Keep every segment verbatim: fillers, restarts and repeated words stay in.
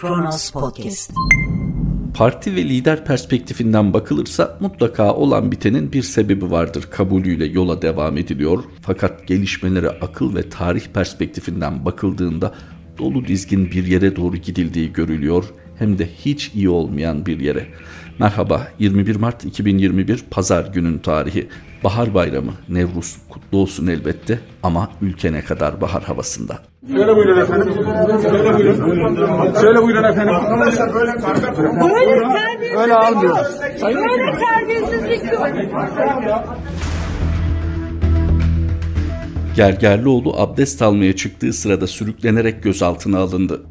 Kronos Podcast. Parti ve lider perspektifinden bakılırsa mutlaka olan bitenin bir sebebi vardır kabulüyle yola devam ediliyor. Fakat gelişmelere akıl ve tarih perspektifinden bakıldığında dolu dizgin bir yere doğru gidildiği görülüyor. Hem de hiç iyi olmayan bir yere. Merhaba, yirmi bir Mart iki bin yirmi bir Pazar günün tarihi. Bahar bayramı, Nevruz kutlu olsun elbette ama ülke ne kadar bahar havasında. Şöyle buyurun efendim. Şöyle buyurun. Şöyle buyurun efendim. Böyle karga. Böyle almıyoruz. Böyle terbiyesizlik yok. Gergerlioğlu abdest almaya çıktığı sırada sürüklenerek gözaltına alındı.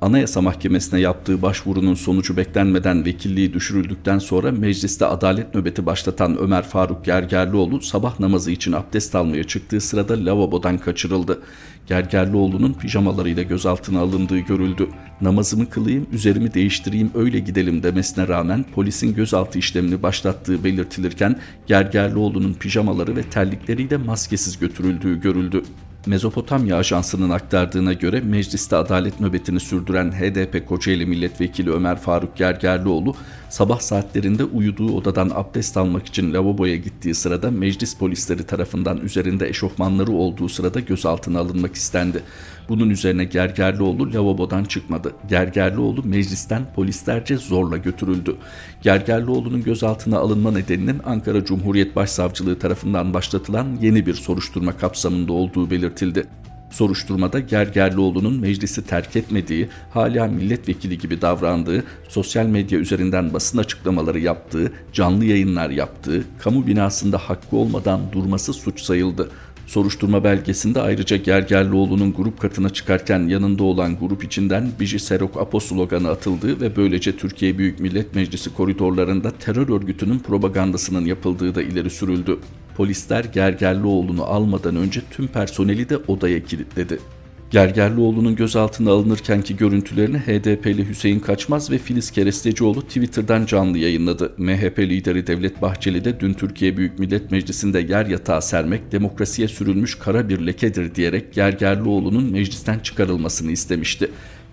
Anayasa Mahkemesi'ne yaptığı başvurunun sonucu beklenmeden vekilliği düşürüldükten sonra mecliste adalet nöbeti başlatan Ömer Faruk Gergerlioğlu sabah namazı için abdest almaya çıktığı sırada lavabodan kaçırıldı. Gergerlioğlu'nun pijamalarıyla gözaltına alındığı görüldü. Namazımı kılayım, üzerimi değiştireyim, öyle gidelim demesine rağmen polisin gözaltı işlemini başlattığı belirtilirken Gergerlioğlu'nun pijamaları ve terlikleriyle maskesiz götürüldüğü görüldü. Mezopotamya Ajansı'nın aktardığına göre mecliste adalet nöbetini sürdüren H D P Kocaeli Milletvekili Ömer Faruk Gergerlioğlu sabah saatlerinde uyuduğu odadan abdest almak için lavaboya gittiği sırada meclis polisleri tarafından üzerinde eşofmanları olduğu sırada gözaltına alınmak istendi. Bunun üzerine Gergerlioğlu lavabodan çıkmadı. Gergerlioğlu meclisten polislerce zorla götürüldü. Gergerlioğlu'nun gözaltına alınma nedeninin Ankara Cumhuriyet Başsavcılığı tarafından başlatılan yeni bir soruşturma kapsamında olduğu belirtildi. Soruşturmada Gergerlioğlu'nun meclisi terk etmediği, hala milletvekili gibi davrandığı, sosyal medya üzerinden basın açıklamaları yaptığı, canlı yayınlar yaptığı, kamu binasında hakkı olmadan durması suç sayıldı. Soruşturma belgesinde ayrıca Gergerlioğlu'nun grup katına çıkarken yanında olan grup içinden Biji Serok Apo sloganı atıldığı ve böylece Türkiye Büyük Millet Meclisi koridorlarında terör örgütünün propagandasının yapıldığı da ileri sürüldü. Polisler Gergerlioğlu'nu almadan önce tüm personeli de odaya kilitledi. Gergerlioğlu'nun gözaltına alınırkenki görüntülerini H D P'li Hüseyin Kaçmaz ve Filiz Kerestecioğlu Twitter'dan canlı yayınladı. M H P lideri Devlet Bahçeli de dün Türkiye Büyük Millet Meclisi'nde yer yatağa sermek demokrasiye sürülmüş kara bir lekedir diyerek Gergerlioğlu'nun meclisten çıkarılmasını istemişti.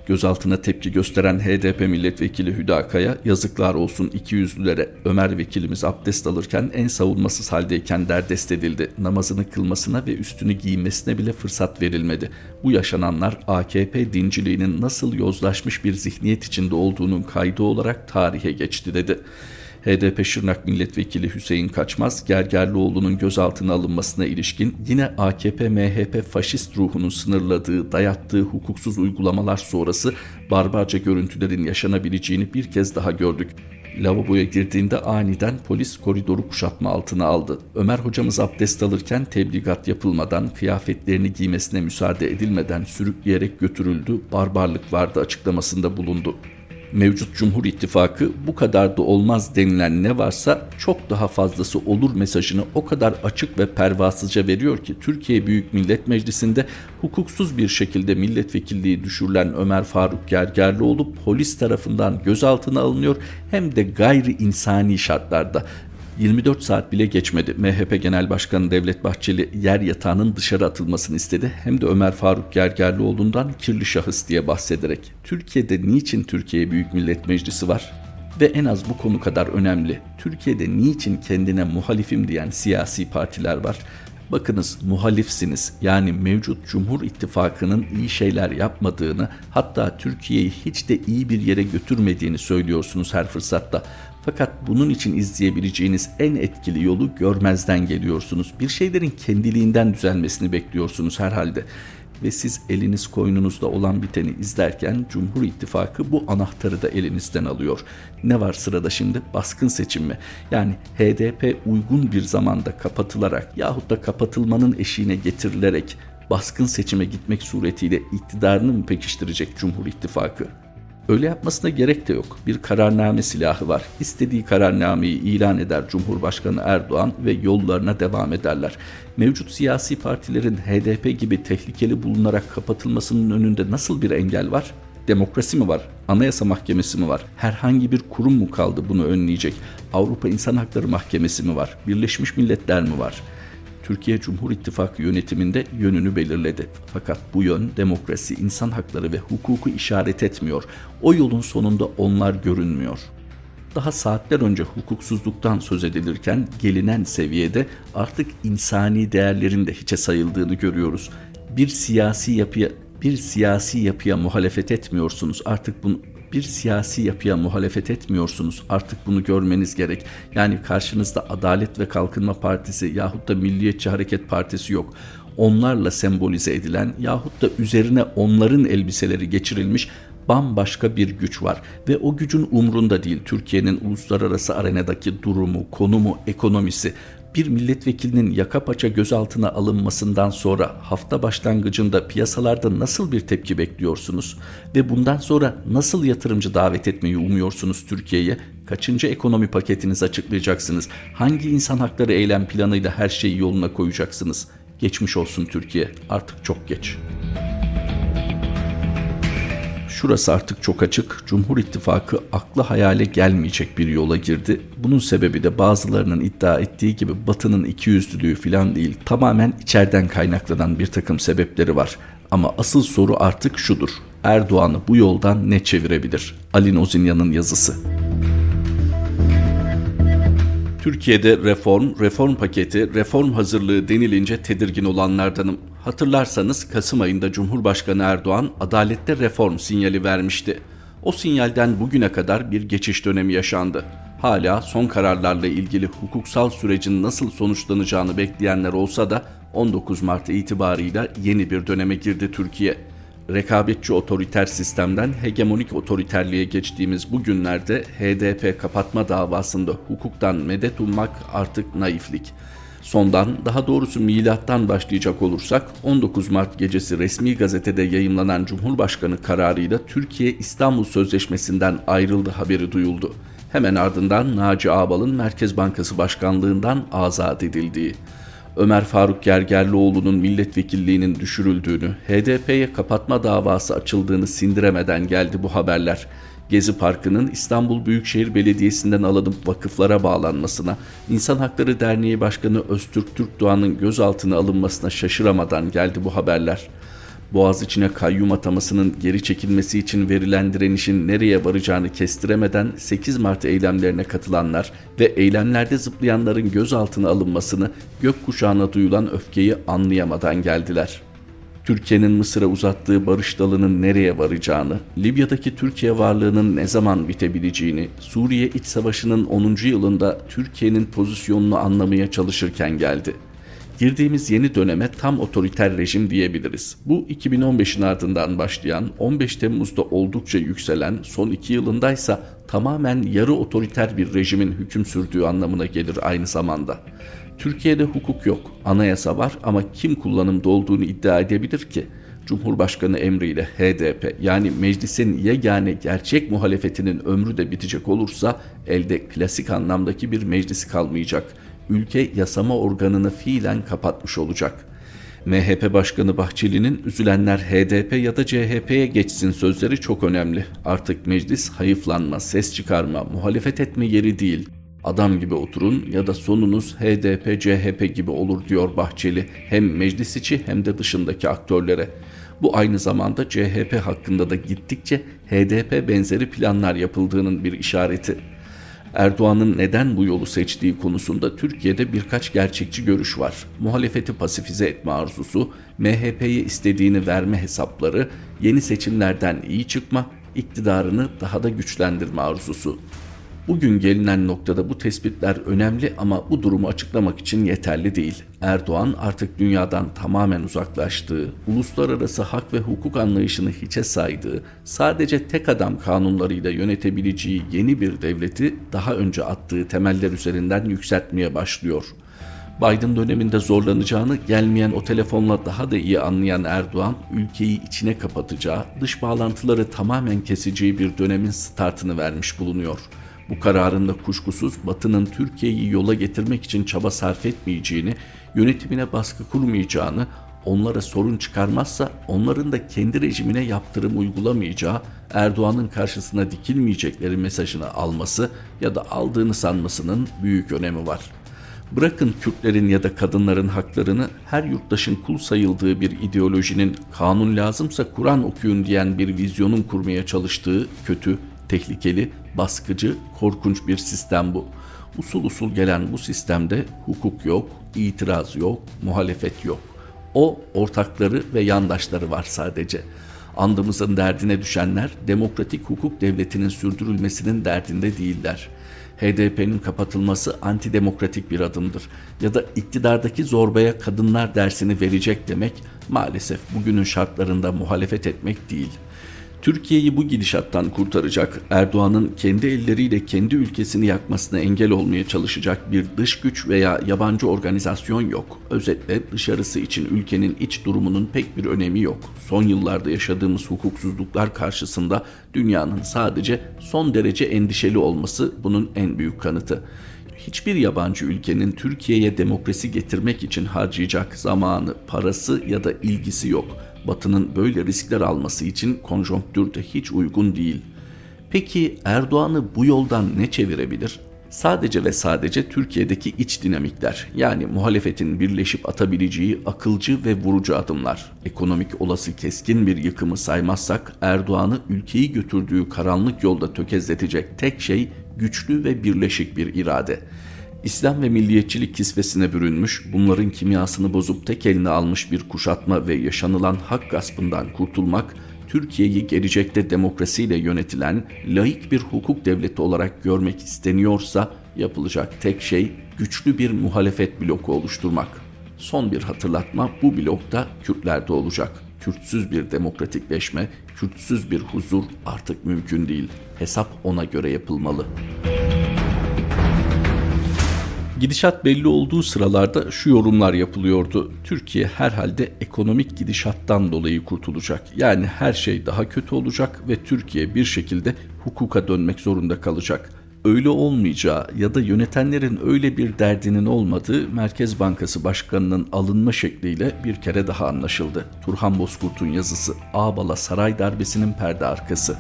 Gözaltına tepki gösteren H D P milletvekili Hüda Kaya, yazıklar olsun ikiyüzlülere, Ömer vekilimiz abdest alırken en savunmasız haldeyken derdest edildi. Namazını kılmasına ve üstünü giyinmesine bile fırsat verilmedi. Bu yaşananlar A K P dinciliğinin nasıl yozlaşmış bir zihniyet içinde olduğunun kaydı olarak tarihe geçti dedi. H D P Şırnak Milletvekili Hüseyin Kaçmaz, Gergerlioğlu'nun gözaltına alınmasına ilişkin yine A K P M H P faşist ruhunun sınırladığı, dayattığı hukuksuz uygulamalar sonrası barbarca görüntülerin yaşanabileceğini bir kez daha gördük. Lavaboya girdiğinde aniden polis koridoru kuşatma altına aldı. Ömer hocamız abdest alırken tebligat yapılmadan, kıyafetlerini giymesine müsaade edilmeden sürükleyerek götürüldü, barbarlık vardı açıklamasında bulundu. Mevcut Cumhur İttifakı bu kadar da olmaz denilen ne varsa çok daha fazlası olur mesajını o kadar açık ve pervasızca veriyor ki Türkiye Büyük Millet Meclisi'nde hukuksuz bir şekilde milletvekilliği düşürülen Ömer Faruk Gergerlioğlu polis tarafından gözaltına alınıyor hem de gayri insani şartlarda. yirmi dört saat bile geçmedi. M H P Genel Başkanı Devlet Bahçeli yer yatağının dışarı atılmasını istedi. Hem de Ömer Faruk Gergerlioğlu'ndan kirli şahıs diye bahsederek. Türkiye'de niçin Türkiye Büyük Millet Meclisi var? Ve en az bu konu kadar önemli. Türkiye'de niçin kendine muhalifim diyen siyasi partiler var? Bakınız, muhalifsiniz. Yani mevcut Cumhur İttifakı'nın iyi şeyler yapmadığını, hatta Türkiye'yi hiç de iyi bir yere götürmediğini söylüyorsunuz her fırsatta. Fakat bunun için izleyebileceğiniz en etkili yolu görmezden geliyorsunuz. Bir şeylerin kendiliğinden düzelmesini bekliyorsunuz herhalde. Ve siz eliniz koynunuzda olan biteni izlerken Cumhur İttifakı bu anahtarı da elinizden alıyor. Ne var sırada şimdi? Baskın seçim mi? Yani H D P uygun bir zamanda kapatılarak yahut da kapatılmanın eşiğine getirilerek baskın seçime gitmek suretiyle iktidarını mı pekiştirecek Cumhur İttifakı? Öyle yapmasına gerek de yok. Bir kararname silahı var. İstediği kararnameyi ilan eder Cumhurbaşkanı Erdoğan ve yollarına devam ederler. Mevcut siyasi partilerin H D P gibi tehlikeli bulunarak kapatılmasının önünde nasıl bir engel var? Demokrasi mi var? Anayasa Mahkemesi mi var? Herhangi bir kurum mu kaldı bunu önleyecek? Avrupa İnsan Hakları Mahkemesi mi var? Birleşmiş Milletler mi var? Türkiye Cumhur İttifakı yönetiminde yönünü belirledi. Fakat bu yön demokrasi, insan hakları ve hukuku işaret etmiyor. O yolun sonunda onlar görünmüyor. Daha saatler önce hukuksuzluktan söz edilirken gelinen seviyede artık insani değerlerin de hiçe sayıldığını görüyoruz. Bir siyasi yapıya bir siyasi yapıya muhalefet etmiyorsunuz. Artık bunu bir siyasi yapıya muhalefet etmiyorsunuz. Artık bunu görmeniz gerek. Yani karşınızda Adalet ve Kalkınma Partisi yahut da Milliyetçi Hareket Partisi yok. Onlarla sembolize edilen yahut da üzerine onların elbiseleri geçirilmiş bambaşka bir güç var ve o gücün umrunda değil Türkiye'nin uluslararası arenadaki durumu, konumu, ekonomisi. Bir milletvekilinin yaka paça gözaltına alınmasından sonra hafta başlangıcında piyasalarda nasıl bir tepki bekliyorsunuz ve bundan sonra nasıl yatırımcı davet etmeyi umuyorsunuz Türkiye'ye? Kaçıncı ekonomi paketinizi açıklayacaksınız? Hangi insan hakları eylem planıyla her şeyi yoluna koyacaksınız? Geçmiş olsun Türkiye, artık çok geç. Şurası artık çok açık, Cumhur İttifakı aklı hayale gelmeyecek bir yola girdi. Bunun sebebi de bazılarının iddia ettiği gibi Batı'nın ikiyüzlülüğü falan değil, tamamen içeriden kaynaklanan bir takım sebepleri var. Ama asıl soru artık şudur, Erdoğan'ı bu yoldan ne çevirebilir? Ali Nozinyan'ın yazısı. Türkiye'de reform, reform paketi, reform hazırlığı denilince tedirgin olanlardanım. Hatırlarsanız Kasım ayında Cumhurbaşkanı Erdoğan adalette reform sinyali vermişti. O sinyalden bugüne kadar bir geçiş dönemi yaşandı. Hala son kararlarla ilgili hukuksal sürecin nasıl sonuçlanacağını bekleyenler olsa da on dokuz Mart itibarıyla yeni bir döneme girdi Türkiye. Rekabetçi otoriter sistemden hegemonik otoriterliğe geçtiğimiz bu günlerde H D P kapatma davasında hukuktan medet ummak artık naiflik. Sondan, daha doğrusu milattan başlayacak olursak on dokuz Mart gecesi resmi gazetede yayımlanan Cumhurbaşkanı kararıyla Türkiye İstanbul Sözleşmesi'nden ayrıldı haberi duyuldu. Hemen ardından Naci Ağbal'ın Merkez Bankası Başkanlığından azat edildiği, Ömer Faruk Gergerlioğlu'nun milletvekilliğinin düşürüldüğünü, H D P'ye kapatma davası açıldığını sindiremeden geldi bu haberler. Gezi Parkı'nın İstanbul Büyükşehir Belediyesi'nden alınıp vakıflara bağlanmasına, İnsan Hakları Derneği Başkanı Öztürk Türkdoğan'ın gözaltına alınmasına şaşıramadan geldi bu haberler. Boğaziçi'ne kayyum atamasının geri çekilmesi için verilen direnişin nereye varacağını kestiremeden sekiz Mart eylemlerine katılanlar ve eylemlerde zıplayanların gözaltına alınmasını, gökkuşağına duyulan öfkeyi anlayamadan geldiler. Türkiye'nin Mısır'a uzattığı barış dalının nereye varacağını, Libya'daki Türkiye varlığının ne zaman bitebileceğini, Suriye İç Savaşı'nın onuncu yılında Türkiye'nin pozisyonunu anlamaya çalışırken geldi. Girdiğimiz yeni döneme tam otoriter rejim diyebiliriz. Bu iki bin on beşin ardından başlayan, on beş Temmuz'da oldukça yükselen, son iki yılındaysa tamamen yarı otoriter bir rejimin hüküm sürdüğü anlamına gelir aynı zamanda. Türkiye'de hukuk yok, anayasa var ama kim kullanımda olduğunu iddia edebilir ki? Cumhurbaşkanı emriyle H D P yani meclisin yegane gerçek muhalefetinin ömrü de bitecek olursa elde klasik anlamdaki bir meclis kalmayacak. Ülke yasama organını fiilen kapatmış olacak. M H P Başkanı Bahçeli'nin üzülenler H D P ya da C H P'ye geçsin sözleri çok önemli. Artık meclis hayıflanma, ses çıkarma, muhalefet etme yeri değil. Adam gibi oturun ya da sonunuz H D P, C H P gibi olur diyor Bahçeli hem meclis içi hem de dışındaki aktörlere. Bu aynı zamanda C H P hakkında da gittikçe H D P benzeri planlar yapıldığının bir işareti. Erdoğan'ın neden bu yolu seçtiği konusunda Türkiye'de birkaç gerçekçi görüş var. Muhalefeti pasifize etme arzusu, M H P'ye istediğini verme hesapları, yeni seçimlerden iyi çıkma, iktidarını daha da güçlendirme arzusu. Bugün gelinen noktada bu tespitler önemli ama bu durumu açıklamak için yeterli değil. Erdoğan artık dünyadan tamamen uzaklaştığı, uluslararası hak ve hukuk anlayışını hiçe saydığı, sadece tek adam kanunlarıyla yönetebileceği yeni bir devleti daha önce attığı temeller üzerinden yükseltmeye başlıyor. Biden döneminde zorlanacağını gelmeyen o telefonla daha da iyi anlayan Erdoğan, ülkeyi içine kapatacağı, dış bağlantıları tamamen keseceği bir dönemin startını vermiş bulunuyor. Bu kararında kuşkusuz Batı'nın Türkiye'yi yola getirmek için çaba sarf etmeyeceğini, yönetimine baskı kurmayacağını, onlara sorun çıkarmazsa onların da kendi rejimine yaptırım uygulamayacağı, Erdoğan'ın karşısına dikilmeyecekleri mesajını alması ya da aldığını sanmasının büyük önemi var. Bırakın Kürtlerin ya da kadınların haklarını, her yurttaşın kul sayıldığı bir ideolojinin kanun lazımsa Kur'an okuyun diyen bir vizyonun kurmaya çalıştığı kötü, tehlikeli, baskıcı, korkunç bir sistem bu. Usul usul gelen bu sistemde hukuk yok, itiraz yok, muhalefet yok. O ortakları ve yandaşları var sadece. Andımızın derdine düşenler demokratik hukuk devletinin sürdürülmesinin derdinde değiller. H D P'nin kapatılması antidemokratik bir adımdır. Ya da iktidardaki zorbaya kadınlar dersini verecek demek maalesef bugünün şartlarında muhalefet etmek değil. Türkiye'yi bu gidişattan kurtaracak, Erdoğan'ın kendi elleriyle kendi ülkesini yakmasına engel olmaya çalışacak bir dış güç veya yabancı organizasyon yok. Özetle dışarısı için ülkenin iç durumunun pek bir önemi yok. Son yıllarda yaşadığımız hukuksuzluklar karşısında dünyanın sadece son derece endişeli olması bunun en büyük kanıtı. Hiçbir yabancı ülkenin Türkiye'ye demokrasi getirmek için harcayacak zamanı, parası ya da ilgisi yok. Batı'nın böyle riskler alması için konjonktür de hiç uygun değil. Peki Erdoğan'ı bu yoldan ne çevirebilir? Sadece ve sadece Türkiye'deki iç dinamikler, yani muhalefetin birleşip atabileceği akılcı ve vurucu adımlar. Ekonomik olası keskin bir yıkımı saymazsak Erdoğan'ı ülkeyi götürdüğü karanlık yolda tökezletecek tek şey güçlü ve birleşik bir irade. İslam ve milliyetçilik kisvesine bürünmüş, bunların kimyasını bozup tek eline almış bir kuşatma ve yaşanılan hak gaspından kurtulmak, Türkiye'yi gelecekte demokrasiyle yönetilen laik bir hukuk devleti olarak görmek isteniyorsa yapılacak tek şey güçlü bir muhalefet bloku oluşturmak. Son bir hatırlatma, bu blokta Kürtler de olacak. Kürtsüz bir demokratikleşme, Kürtsüz bir huzur artık mümkün değil. Hesap ona göre yapılmalı. Gidişat belli olduğu sıralarda şu yorumlar yapılıyordu. Türkiye herhalde ekonomik gidişattan dolayı kurtulacak. Yani her şey daha kötü olacak ve Türkiye bir şekilde hukuka dönmek zorunda kalacak. Öyle olmayacağı ya da yönetenlerin öyle bir derdinin olmadığı Merkez Bankası Başkanı'nın alınma şekliyle bir kere daha anlaşıldı. Turhan Bozkurt'un yazısı Ağbal'a saray darbesinin perde arkası.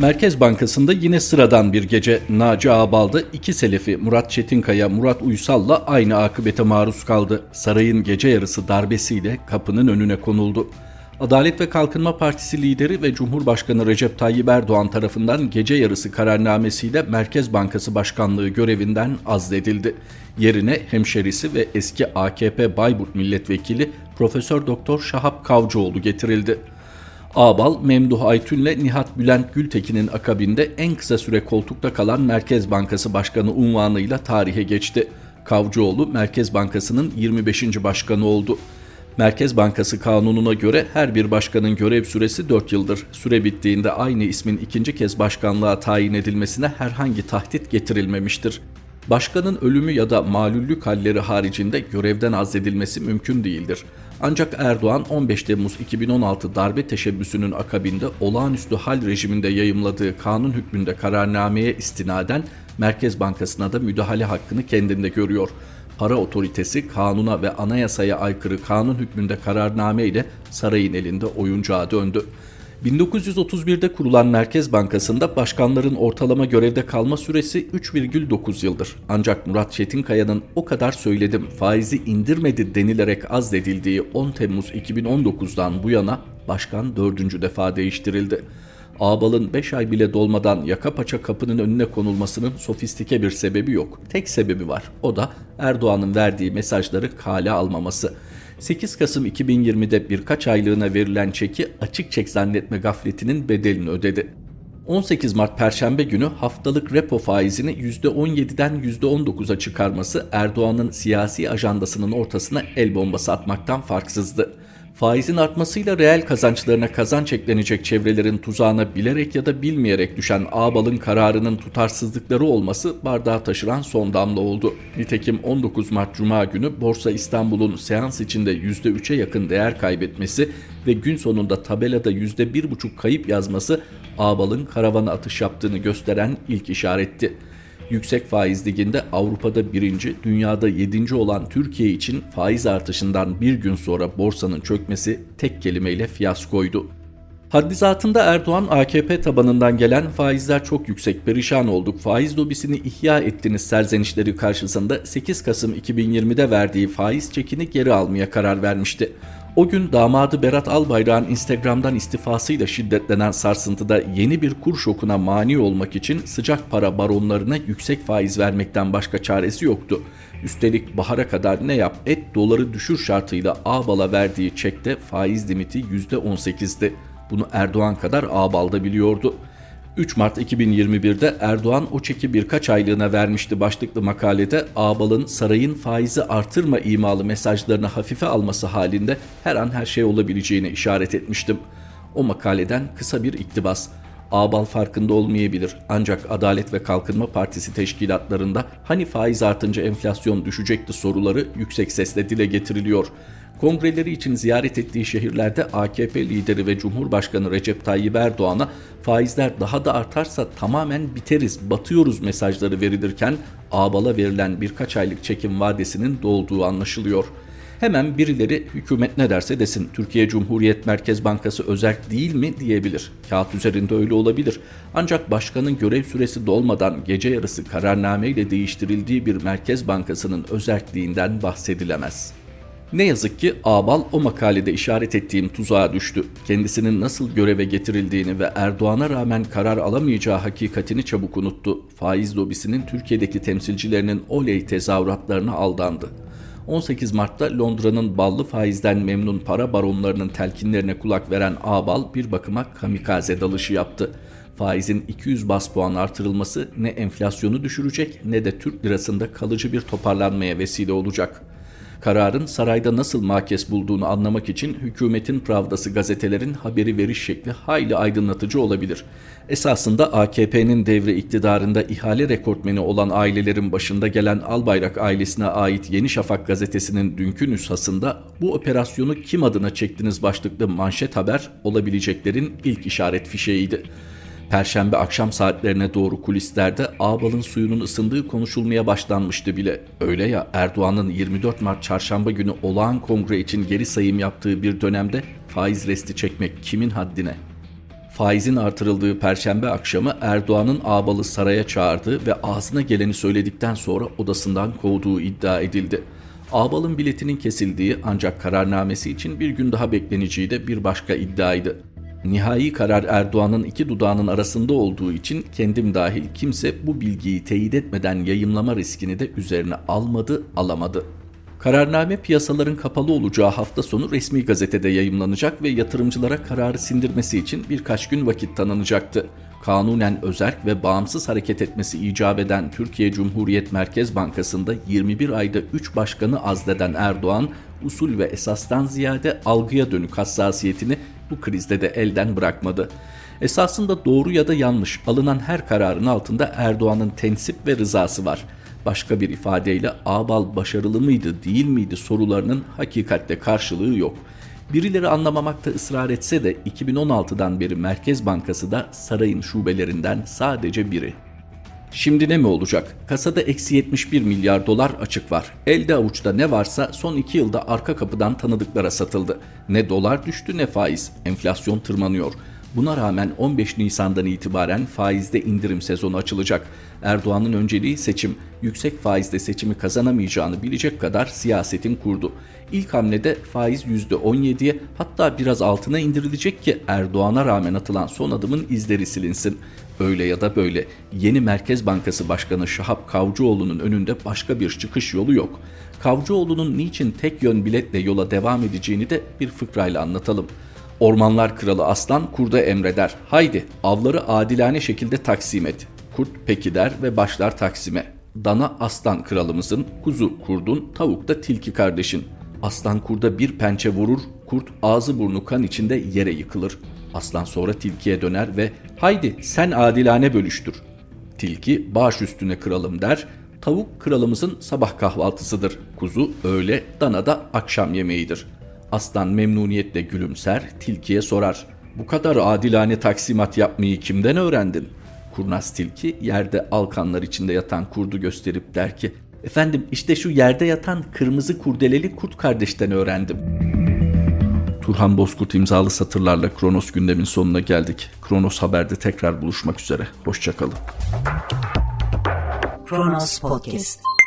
Merkez Bankası'nda yine sıradan bir gece Naci Ağbal'da iki selefi Murat Çetinkaya, Murat Uysal'la aynı akıbete maruz kaldı. Sarayın gece yarısı darbesiyle kapının önüne konuldu. Adalet ve Kalkınma Partisi lideri ve Cumhurbaşkanı Recep Tayyip Erdoğan tarafından gece yarısı kararnamesiyle Merkez Bankası Başkanlığı görevinden azledildi. Yerine hemşerisi ve eski A K P Bayburt Milletvekili Profesör Doktor Şahap Kavcıoğlu getirildi. Ağbal, Memduh Aytun ile Nihat Bülent Gültekin'in akabinde en kısa süre koltukta kalan Merkez Bankası Başkanı unvanıyla tarihe geçti. Kavcıoğlu, Merkez Bankası'nın yirmi beşinci başkanı oldu. Merkez Bankası kanununa göre her bir başkanın görev süresi dört yıldır. Süre bittiğinde aynı ismin ikinci kez başkanlığa tayin edilmesine herhangi tahdit getirilmemiştir. Başkanın ölümü ya da malüllük halleri haricinde görevden azledilmesi mümkün değildir. Ancak Erdoğan on beş Temmuz iki bin on altı darbe teşebbüsünün akabinde olağanüstü hal rejiminde yayımladığı kanun hükmünde kararnameye istinaden Merkez Bankası'na da müdahale hakkını kendinde görüyor. Para otoritesi kanuna ve anayasaya aykırı kanun hükmünde kararname ile sarayın elinde oyuncağa döndü. bin dokuz yüz otuz birde kurulan Merkez Bankası'nda başkanların ortalama görevde kalma süresi üç virgül dokuz yıldır. Ancak Murat Çetinkaya'nın o kadar söyledim faizi indirmedi denilerek azledildiği on Temmuz iki bin on dokuzdan bu yana başkan dördüncü defa değiştirildi. Ağbal'ın beş ay bile dolmadan yaka paça kapının önüne konulmasının sofistike bir sebebi yok. Tek sebebi var, o da Erdoğan'ın verdiği mesajları kale almaması. sekiz Kasım iki bin yirmide birkaç aylığına verilen çeki açık çek zannetme gafletinin bedelini ödedi. on sekiz Mart Perşembe günü haftalık repo faizini yüzde on yediden yüzde on dokuza çıkarması Erdoğan'ın siyasi ajandasının ortasına el bombası atmaktan farksızdı. Faizin artmasıyla reel kazançlarına kazanç eklenecek çevrelerin tuzağına bilerek ya da bilmeyerek düşen Ağbal'ın kararının tutarsızlıkları olması bardağı taşıran son damla oldu. Nitekim on dokuz Mart Cuma günü Borsa İstanbul'un seans içinde yüzde üçe yakın değer kaybetmesi ve gün sonunda tabelada yüzde bir virgül beş kayıp yazması Ağbal'ın karavana atış yaptığını gösteren ilk işaretti. Yüksek faiz liginde Avrupa'da birinci, dünyada yedinci olan Türkiye için faiz artışından bir gün sonra borsanın çökmesi tek kelimeyle fiyaskoydu. Haddizatında Erdoğan, A K P tabanından gelen faizler çok yüksek, perişan olduk, faiz lobisini ihya ettiniz serzenişleri karşısında sekiz Kasım iki bin yirmide verdiği faiz çekini geri almaya karar vermişti. O gün damadı Berat Albayrak'ın Instagram'dan istifasıyla şiddetlenen sarsıntıda yeni bir kur şokuna mani olmak için sıcak para baronlarına yüksek faiz vermekten başka çaresi yoktu. Üstelik bahara kadar ne yap et doları düşür şartıyla Ağbal'a verdiği çekte faiz limiti yüzde on sekizdi. Bunu Erdoğan kadar Ağbal da biliyordu. üç Mart iki bin yirmi birde Erdoğan o çeki birkaç aylığına vermişti başlıklı makalede Ağbal'ın sarayın faizi artırma imalı mesajlarını hafife alması halinde her an her şey olabileceğine işaret etmiştim. O makaleden kısa bir iktibas. Ağbal farkında olmayabilir ancak Adalet ve Kalkınma Partisi teşkilatlarında hani faiz artınca enflasyon düşecekti soruları yüksek sesle dile getiriliyor. Kongreleri için ziyaret ettiği şehirlerde A K P lideri ve Cumhurbaşkanı Recep Tayyip Erdoğan'a faizler daha da artarsa tamamen biteriz, batıyoruz mesajları verilirken Ağbal'a verilen birkaç aylık çekim vadesinin dolduğu anlaşılıyor. Hemen birileri hükümet ne derse desin Türkiye Cumhuriyet Merkez Bankası özerk değil mi diyebilir. Kağıt üzerinde öyle olabilir. Ancak başkanın görev süresi dolmadan gece yarısı kararnameyle değiştirildiği bir Merkez Bankası'nın özerkliğinden bahsedilemez. Ne yazık ki Ağbal o makalede işaret ettiğim tuzağa düştü. Kendisinin nasıl göreve getirildiğini ve Erdoğan'a rağmen karar alamayacağı hakikatini çabuk unuttu. Faiz lobisinin Türkiye'deki temsilcilerinin oley tezahüratlarına aldandı. on sekiz Mart'ta Londra'nın ballı faizden memnun para baronlarının telkinlerine kulak veren Ağbal bir bakıma kamikaze dalışı yaptı. Faizin iki yüz baz puan artırılması ne enflasyonu düşürecek ne de Türk lirasında kalıcı bir toparlanmaya vesile olacak. Kararın sarayda nasıl makes bulduğunu anlamak için hükümetin pravdası gazetelerin haberi veriş şekli hayli aydınlatıcı olabilir. Esasında A K P'nin devri iktidarında ihale rekortmeni olan ailelerin başında gelen Albayrak ailesine ait Yeni Şafak gazetesinin dünkü nüshasında bu operasyonu kim adına çektiniz başlıklı manşet haber olabileceklerin ilk işaret fişeğiydi. Perşembe akşam saatlerine doğru kulislerde Ağbal'ın suyunun ısındığı konuşulmaya başlanmıştı bile. Öyle ya, Erdoğan'ın yirmi dört Mart Çarşamba günü olağan kongre için geri sayım yaptığı bir dönemde faiz resti çekmek kimin haddine? Faizin artırıldığı Perşembe akşamı Erdoğan'ın Ağbal'ı saraya çağırdığı ve ağzına geleni söyledikten sonra odasından kovduğu iddia edildi. Ağbal'ın biletinin kesildiği ancak kararnamesi için bir gün daha bekleneceği de bir başka iddiaydı. Nihai karar Erdoğan'ın iki dudağının arasında olduğu için kendim dahil kimse bu bilgiyi teyit etmeden yayımlama riskini de üzerine almadı, alamadı. Kararname piyasaların kapalı olacağı hafta sonu resmi gazetede yayımlanacak ve yatırımcılara kararı sindirmesi için birkaç gün vakit tanınacaktı. Kanunen özerk ve bağımsız hareket etmesi icap eden Türkiye Cumhuriyet Merkez Bankası'nda yirmi bir ayda üç başkanı azleden Erdoğan, usul ve esastan ziyade algıya dönük hassasiyetini bu krizde de elden bırakmadı. Esasında doğru ya da yanlış alınan her kararın altında Erdoğan'ın tensip ve rızası var. Başka bir ifadeyle Ağbal başarılı mıydı değil miydi sorularının hakikatte karşılığı yok. Birileri anlamamakta ısrar etse de iki bin on altıdan beri Merkez Bankası da sarayın şubelerinden sadece biri. Şimdi ne mi olacak? Kasada eksi yetmiş bir milyar dolar açık var. Elde avuçta ne varsa son iki yılda arka kapıdan tanıdıklara satıldı. Ne dolar düştü ne faiz. Enflasyon tırmanıyor. Buna rağmen on beş Nisan'dan itibaren faizde indirim sezonu açılacak. Erdoğan'ın önceliği seçim. Yüksek faizle seçimi kazanamayacağını bilecek kadar siyasetin kurdu. İlk hamlede faiz yüzde on yediye hatta biraz altına indirilecek ki Erdoğan'a rağmen atılan son adımın izleri silinsin. Öyle ya da böyle yeni Merkez Bankası Başkanı Şahap Kavcıoğlu'nun önünde başka bir çıkış yolu yok. Kavcıoğlu'nun niçin tek yön biletle yola devam edeceğini de bir fıkrayla anlatalım. Ormanlar kralı aslan kurda emreder. Haydi avları adilane şekilde taksim et. Kurt peki der ve başlar taksime. Dana aslan kralımızın, kuzu kurdun, tavuk da tilki kardeşin. Aslan kurda bir pençe vurur, kurt ağzı burnu kan içinde yere yıkılır. Aslan sonra tilkiye döner ve haydi sen adilane bölüştür. Tilki baş üstüne kralım der. Tavuk kralımızın sabah kahvaltısıdır. Kuzu öğle, dana da akşam yemeğidir. Aslan memnuniyetle gülümser, tilkiye sorar. Bu kadar adilane taksimat yapmayı kimden öğrendin? Kurnaz tilki yerde alkanlar içinde yatan kurdu gösterip der ki, efendim işte şu yerde yatan kırmızı kurdeleli kurt kardeşten öğrendim. Turhan Bozkurt imzalı satırlarla Kronos gündemin sonuna geldik. Kronos Haber'de tekrar buluşmak üzere. Hoşça kalın. Kronos Podcast.